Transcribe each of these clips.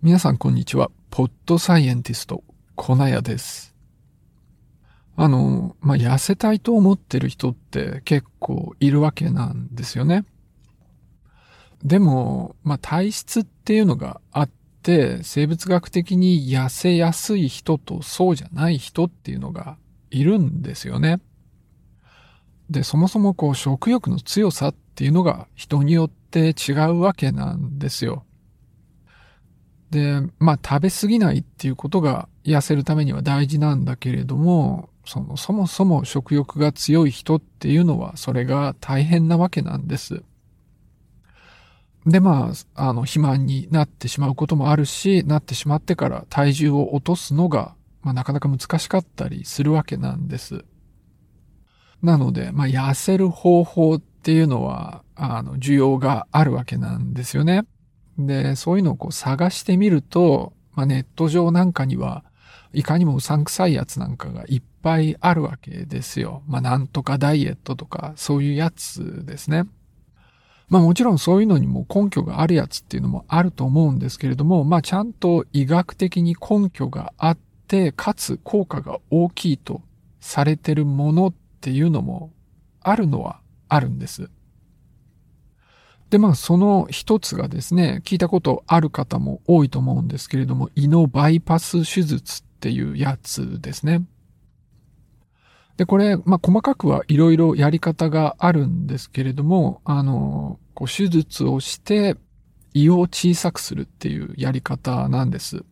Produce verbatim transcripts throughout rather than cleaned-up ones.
皆さんこんにちは。ポッドサイエンティストコナヤです。あのまあ、痩せたいと思ってる人って結構いるわけなんですよね。でもまあ、体質っていうのがあって、生物学的に痩せやすい人とそうじゃない人っていうのがいるんですよね。で、そもそもこう食欲の強さっていうのが人によって違うわけなんですよ。で、まあ食べ過ぎないっていうことが痩せるためには大事なんだけれども、そのそもそも食欲が強い人っていうのはそれが大変なわけなんです。で、まあ、あの、肥満になってしまうこともあるし、なってしまってから体重を落とすのが、まあなかなか難しかったりするわけなんです。なので、まあ痩せる方法っていうのは、あの、需要があるわけなんですよね。で、そういうのをこう探してみると、まあ、ネット上なんかにはいかにもうさんくさいやつなんかがいっぱいあるわけですよ。まあ、なんとかダイエットとかそういうやつですね。まあ、もちろんそういうのにも根拠があるやつっていうのもあると思うんですけれども、まあ、ちゃんと医学的に根拠があって、かつ効果が大きいとされてるものっていうのもあるのはあるんです。で、まあ、その一つがですね、聞いたことある方も多いと思うんですけれども、胃のバイパス手術っていうやつですね。で、これ、まあ、細かくはいろいろやり方があるんですけれども、あの、こう手術をして胃を小さくするっていうやり方なんです。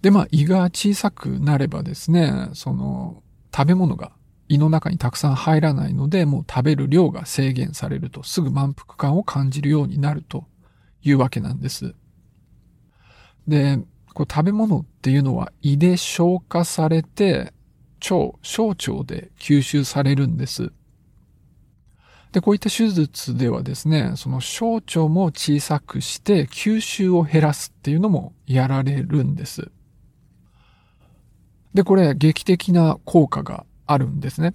で、まあ、胃が小さくなればですね、その、食べ物が胃の中にたくさん入らないので、もう食べる量が制限されると、すぐ満腹感を感じるようになるというわけなんです。で、こう食べ物っていうのは胃で消化されて、腸、小腸で吸収されるんです。で、こういった手術ではですね、その小腸も小さくして吸収を減らすっていうのもやられるんです。で、これ劇的な効果があるんですね。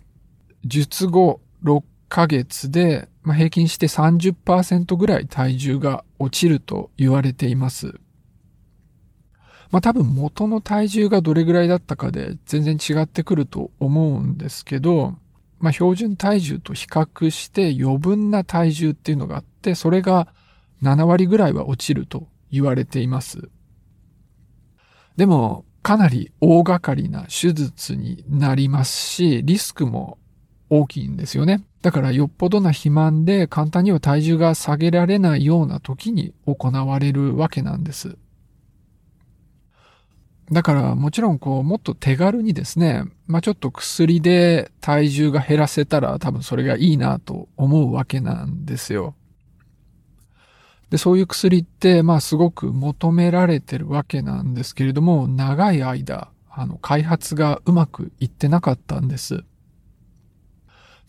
術後ろっかげつで、まあ、平均して さんじゅっパーセント ぐらい体重が落ちると言われています。まあ多分元の体重がどれぐらいだったかで全然違ってくると思うんですけど、まあ標準体重と比較して余分な体重っていうのがあって、それがななわりぐらいは落ちると言われています。でも、かなり大掛かりな手術になりますし、リスクも大きいんですよね。だからよっぽどな肥満で簡単には体重が下げられないような時に行われるわけなんです。だからもちろんこうもっと手軽にですね、まあちょっと薬で体重が減らせたら多分それがいいなと思うわけなんですよ。で、そういう薬って、まあ、すごく求められてるわけなんですけれども、長い間、あの、開発がうまくいってなかったんです。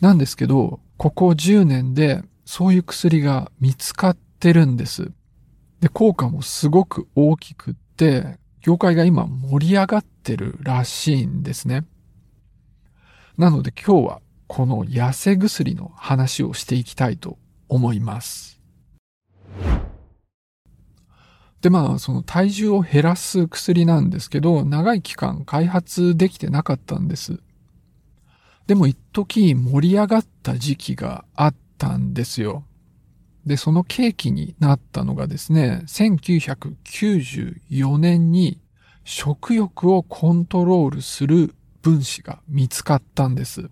なんですけど、ここじゅうねんで、そういう薬が見つかってるんです。で、効果もすごく大きくって、業界が今盛り上がってるらしいんですね。なので今日は、この痩せ薬の話をしていきたいと思います。で、まあ、その体重を減らす薬なんですけど、長い期間開発できてなかったんです。でも一時盛り上がった時期があったんですよ。で、その契機になったのがですね、せんきゅうひゃくきゅうじゅうよねんに食欲をコントロールする分子が見つかったんです。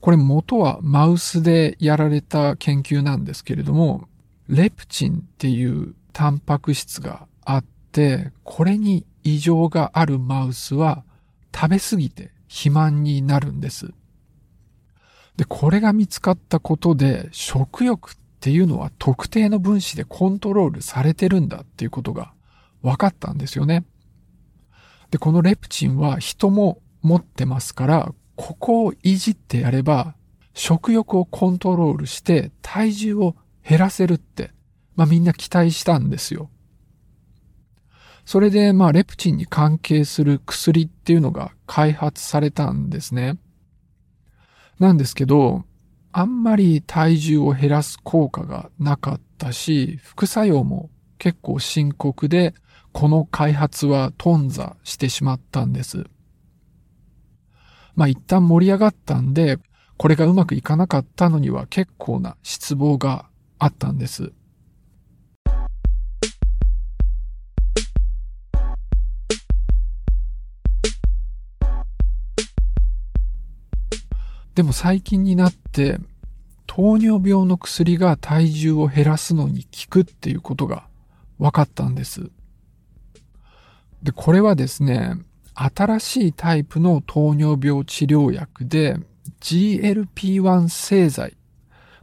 これ元はマウスでやられた研究なんですけれども、レプチンっていうタンパク質があって、これに異常があるマウスは食べ過ぎて肥満になるんです。で、これが見つかったことで、食欲っていうのは特定の分子でコントロールされてるんだっていうことが分かったんですよね。で、このレプチンは人も持ってますから、ここをいじってやれば食欲をコントロールして体重を減らせるって、まあみんな期待したんですよ。それでまあレプチンに関係する薬っていうのが開発されたんですね。なんですけど、あんまり体重を減らす効果がなかったし、副作用も結構深刻で、この開発は頓挫してしまったんです。まあ一旦盛り上がったんで、これがうまくいかなかったのには結構な失望があったんです。でも最近になって、糖尿病の薬が体重を減らすのに効くっていうことが分かったんです。で、これはですね、新しいタイプの糖尿病治療薬で ジーエルピーワン 製剤、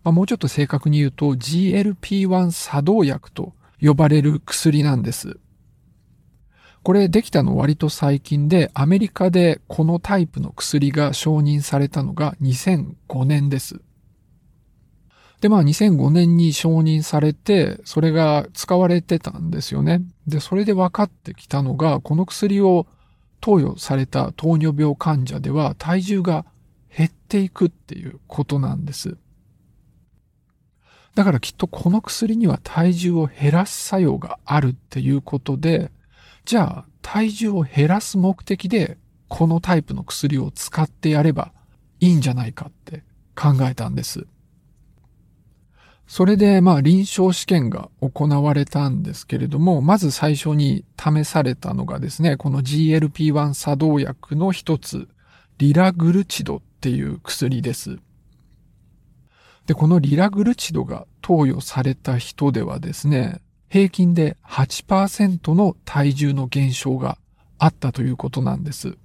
まあ、もうちょっと正確に言うと ジーエルピーワン 作動薬と呼ばれる薬なんです。これできたの割と最近で、アメリカでこのタイプの薬が承認されたのがにせんごねんです。で、まあにせんごねんに承認されて、それが使われてたんですよね。で、それで分かってきたのが、この薬を投与された糖尿病患者では体重が減っていくっていうことなんです。だからきっとこの薬には体重を減らす作用があるっていうことで、じゃあ体重を減らす目的でこのタイプの薬を使ってやればいいんじゃないかって考えたんです。それでまあ臨床試験が行われたんですけれども、まず最初に試されたのがですね、この ジーエルピーワン 作動薬の一つ、リラグルチドっていう薬です。で、このリラグルチドが投与された人ではですね、平均で はちパーセント の体重の減少があったということなんです。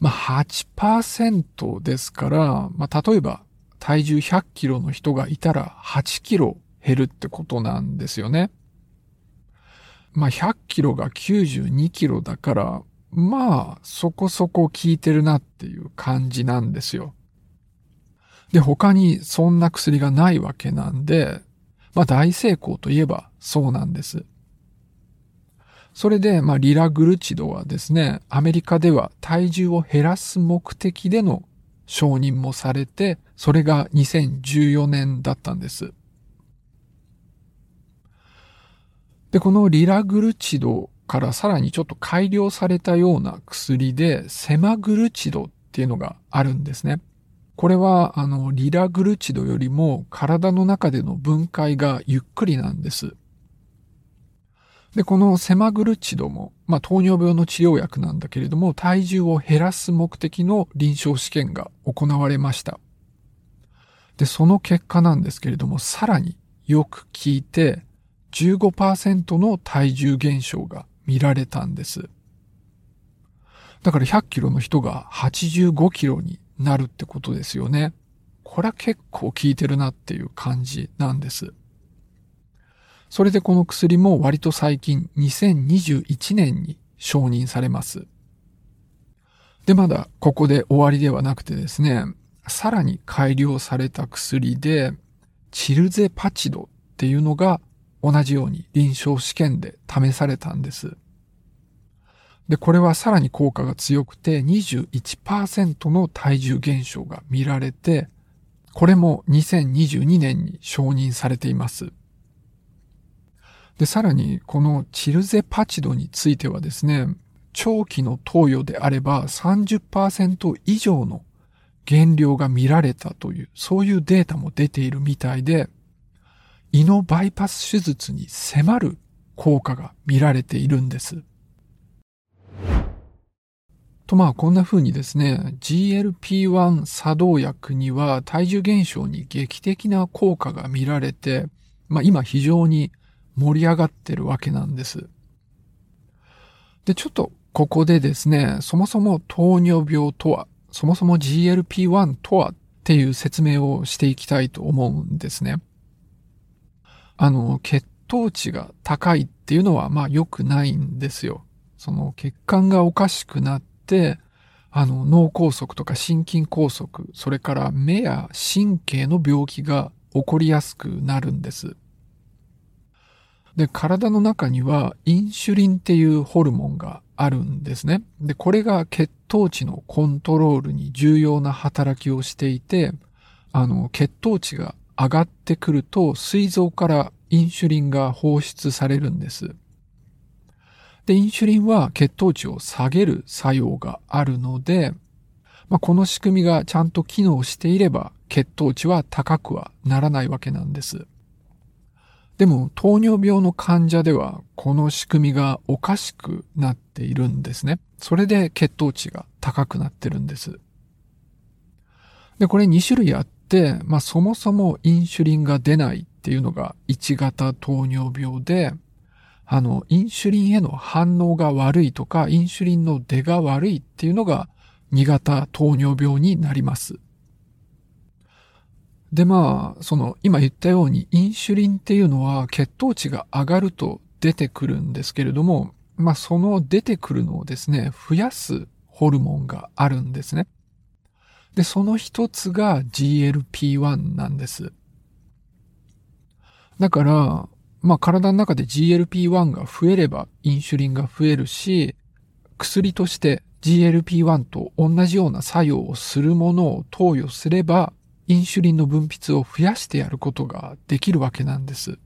まあ、はちパーセント ですから、まあ、例えば体重ひゃくキロの人がいたらはちキロ減るってことなんですよね。まあ、ひゃくキロがきゅうじゅうにキロだから、まあ、そこそこ効いてるなっていう感じなんですよ。で、他にそんな薬がないわけなんで、まあ大成功といえばそうなんです。それでまあリラグルチドはですね、アメリカでは体重を減らす目的での承認もされて、それがにせんじゅうよねんだったんです。で、このリラグルチドからさらにちょっと改良されたような薬で、セマグルチドっていうのがあるんですね。これは、あの、リラグルチドよりも体の中での分解がゆっくりなんです。で、このセマグルチドも、まあ、糖尿病の治療薬なんだけれども、体重を減らす目的の臨床試験が行われました。で、その結果なんですけれども、さらによく効いて、じゅうごパーセント の体重減少が見られたんです。だからひゃくキロの人がはちじゅうごキロになるってことですよね。これは結構効いてるなっていう感じなんです。それでこの薬も割と最近にせんにじゅういちねんに承認されます。で、まだここで終わりではなくてですね、さらに改良された薬でチルゼパチドっていうのが同じように臨床試験で試されたんです。で、これはさらに効果が強くて にじゅういちパーセント の体重減少が見られて、これもにせんにじゅうにねんに承認されています。で、さらにこのチルゼパチドについてはですね、長期の投与であれば さんじゅっパーセント 以上の減量が見られたという、そういうデータも出ているみたいで、胃のバイパス手術に迫る効果が見られているんです。と、まあこんな風にですね、ジーエルピーワン 作動薬には体重減少に劇的な効果が見られて、まあ今非常に盛り上がってるわけなんです。で、ちょっとここでですね、そもそも糖尿病とは、そもそも ジーエルピーワン とはっていう説明をしていきたいと思うんですね。あの、血糖値が高いっていうのはまあ良くないんですよ。その血管がおかしくなって、あの脳梗塞とか心筋梗塞、それから目や神経の病気が起こりやすくなるんです。で、体の中にはインシュリンっていうホルモンがあるんですね。で、これが血糖値のコントロールに重要な働きをしていて、あの血糖値が上がってくると膵臓からインシュリンが放出されるんです。で、インシュリンは血糖値を下げる作用があるので、まあ、この仕組みがちゃんと機能していれば血糖値は高くはならないわけなんです。でも糖尿病の患者ではこの仕組みがおかしくなっているんですね。それで血糖値が高くなってるんです。で、これに種類あって、まあ、そもそもインシュリンが出ないっていうのがいちがた糖尿病で、あの、インシュリンへの反応が悪いとか、インシュリンの出が悪いっていうのがにがた糖尿病になります。で、まあ、その、今言ったように、インシュリンっていうのは血糖値が上がると出てくるんですけれども、まあ、その出てくるのをですね、増やすホルモンがあるんですね。で、その一つが ジーエルピーワン なんです。だから、まあ、体の中で ジーエルピーワン が増えればインシュリンが増えるし、薬として ジーエルピーワン と同じような作用をするものを投与すれば、インシュリンの分泌を増やしてやることができるわけなんです。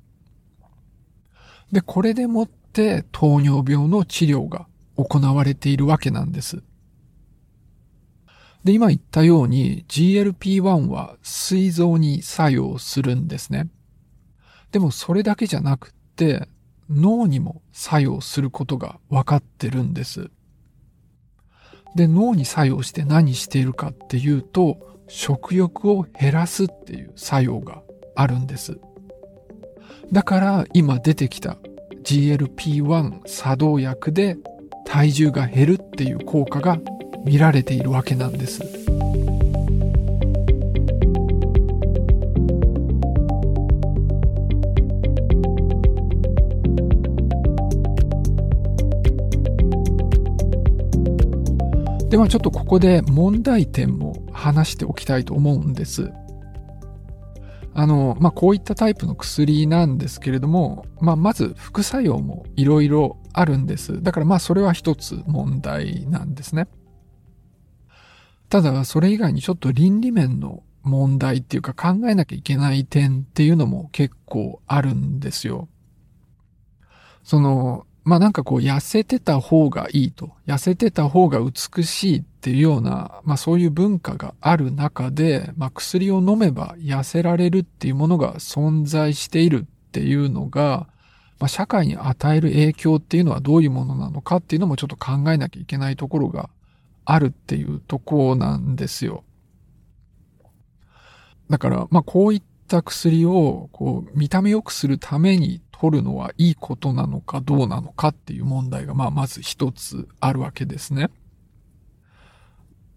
で、これでもって糖尿病の治療が行われているわけなんです。で、今言ったように ジーエルピーワン は膵臓に作用するんですね。でもそれだけじゃなくって脳にも作用することが分かってるんです。で、脳に作用して何しているかっていうと、食欲を減らすっていう作用があるんです。だから今出てきた ジーエルピーワン 作動薬で体重が減るっていう効果が見られているわけなんです。では、ちょっとここで問題点も話しておきたいと思うんです。あの、まあ、こういったタイプの薬なんですけれども、まあ、まず副作用もいろいろあるんです。だからまあそれは一つ問題なんですね。ただ、それ以外にちょっと倫理面の問題っていうか考えなきゃいけない点っていうのも結構あるんですよ。その、まあ、なんかこう痩せてた方がいいと、痩せてた方が美しいっていうような、まあ、そういう文化がある中で、まあ、薬を飲めば痩せられるっていうものが存在しているっていうのが、まあ、社会に与える影響っていうのはどういうものなのかっていうのもちょっと考えなきゃいけないところがあるっていうとこなんですよ。だから、まあ、こういった薬をこう見た目良くするために取るのはいいことなのかどうなのかっていう問題が、まあ、まず一つあるわけですね。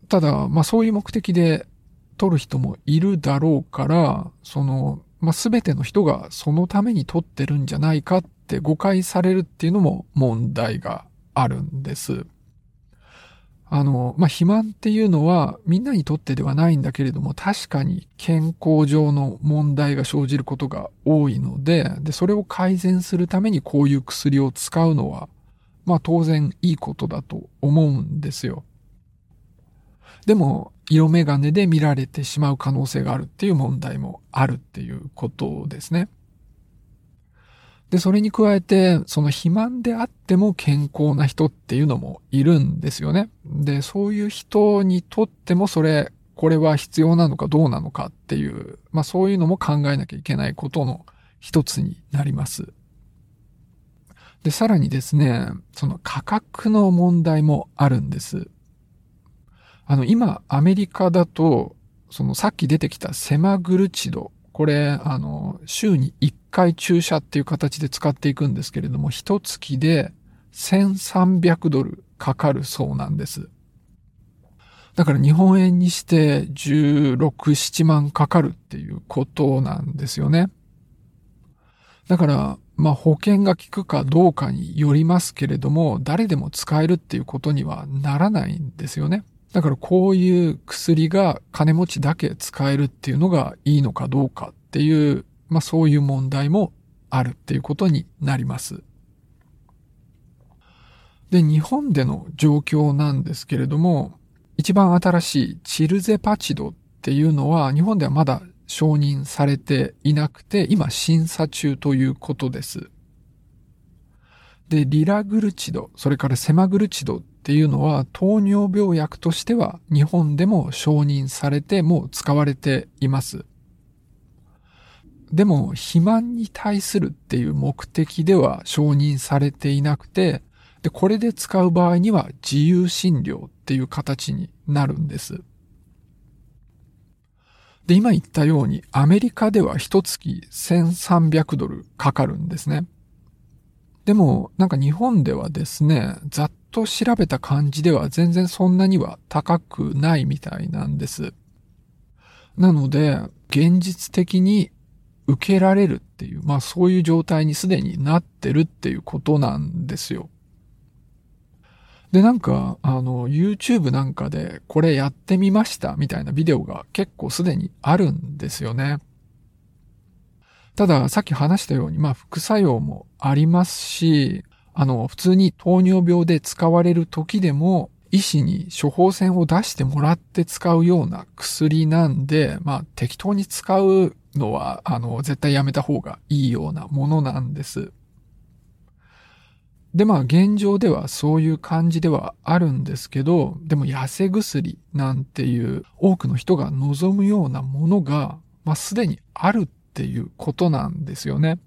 ただ、まあ、そういう目的で取る人もいるだろうから、その、まあ、すべての人がそのために取ってるんじゃないかって誤解されるっていうのも問題があるんです。あの、まあ、肥満っていうのはみんなにとってではないんだけれども、確かに健康上の問題が生じることが多いので、で、それを改善するためにこういう薬を使うのは、まあ、当然いいことだと思うんですよ。でも、色眼鏡で見られてしまう可能性があるっていう問題もあるっていうことですね。で、それに加えて、その肥満であっても健康な人っていうのもいるんですよね。で、そういう人にとってもそれ、これは必要なのかどうなのかっていう、まあそういうのも考えなきゃいけないことの一つになります。で、さらにですね、その価格の問題もあるんです。あの、今、アメリカだと、そのさっき出てきたセマグルチド、これ、あの、週にいっかい注射っていう形で使っていくんですけれども、一月でせんさんびゃくドルかかるそうなんです。だから日本円にしてじゅうろく、ななまんかかるっていうことなんですよね。だから、まあ保険が効くかどうかによりますけれども、誰でも使えるっていうことにはならないんですよね。だからこういう薬が金持ちだけ使えるっていうのがいいのかどうかっていう、まあそういう問題もあるっていうことになります。で、日本での状況なんですけれども、一番新しいチルゼパチドっていうのは日本ではまだ承認されていなくて、今審査中ということです。で、リラグルチド、それからセマグルチドっていうのは糖尿病薬としては日本でも承認されてもう使われています。でも肥満に対するっていう目的では承認されていなくて、で、これで使う場合には自由診療っていう形になるんです。で、今言ったようにアメリカでは一月せんさんびゃくドルかかるんですね。でもなんか日本ではですね、ざっと調べた感じでは全然そんなには高くないみたいなんです。なので現実的に受けられるっていう、まあそういう状態にすでになってるっていうことなんですよ。で、なんか、あの、YouTube なんかでこれやってみましたみたいなビデオが結構すでにあるんですよね。ただ、さっき話したように、まあ、副作用もありますし、あの、普通に糖尿病で使われる時でも、医師に処方箋を出してもらって使うような薬なんで、まあ、適当に使うのは、あの、絶対やめた方がいいようなものなんです。で、まあ、現状ではそういう感じではあるんですけど、でも、痩せ薬なんていう、多くの人が望むようなものが、まあ、すでにあるっていうことなんですよね。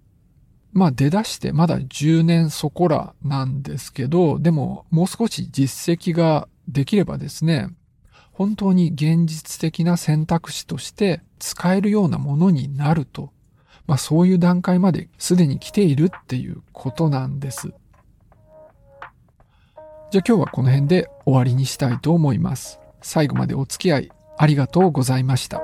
まあ出だしてまだじゅうねんそこらなんですけど、でももう少し実績ができればですね、本当に現実的な選択肢として使えるようなものになると、まあそういう段階まですでに来ているっていうことなんです。じゃあ今日はこの辺で終わりにしたいと思います。最後までお付き合いありがとうございました。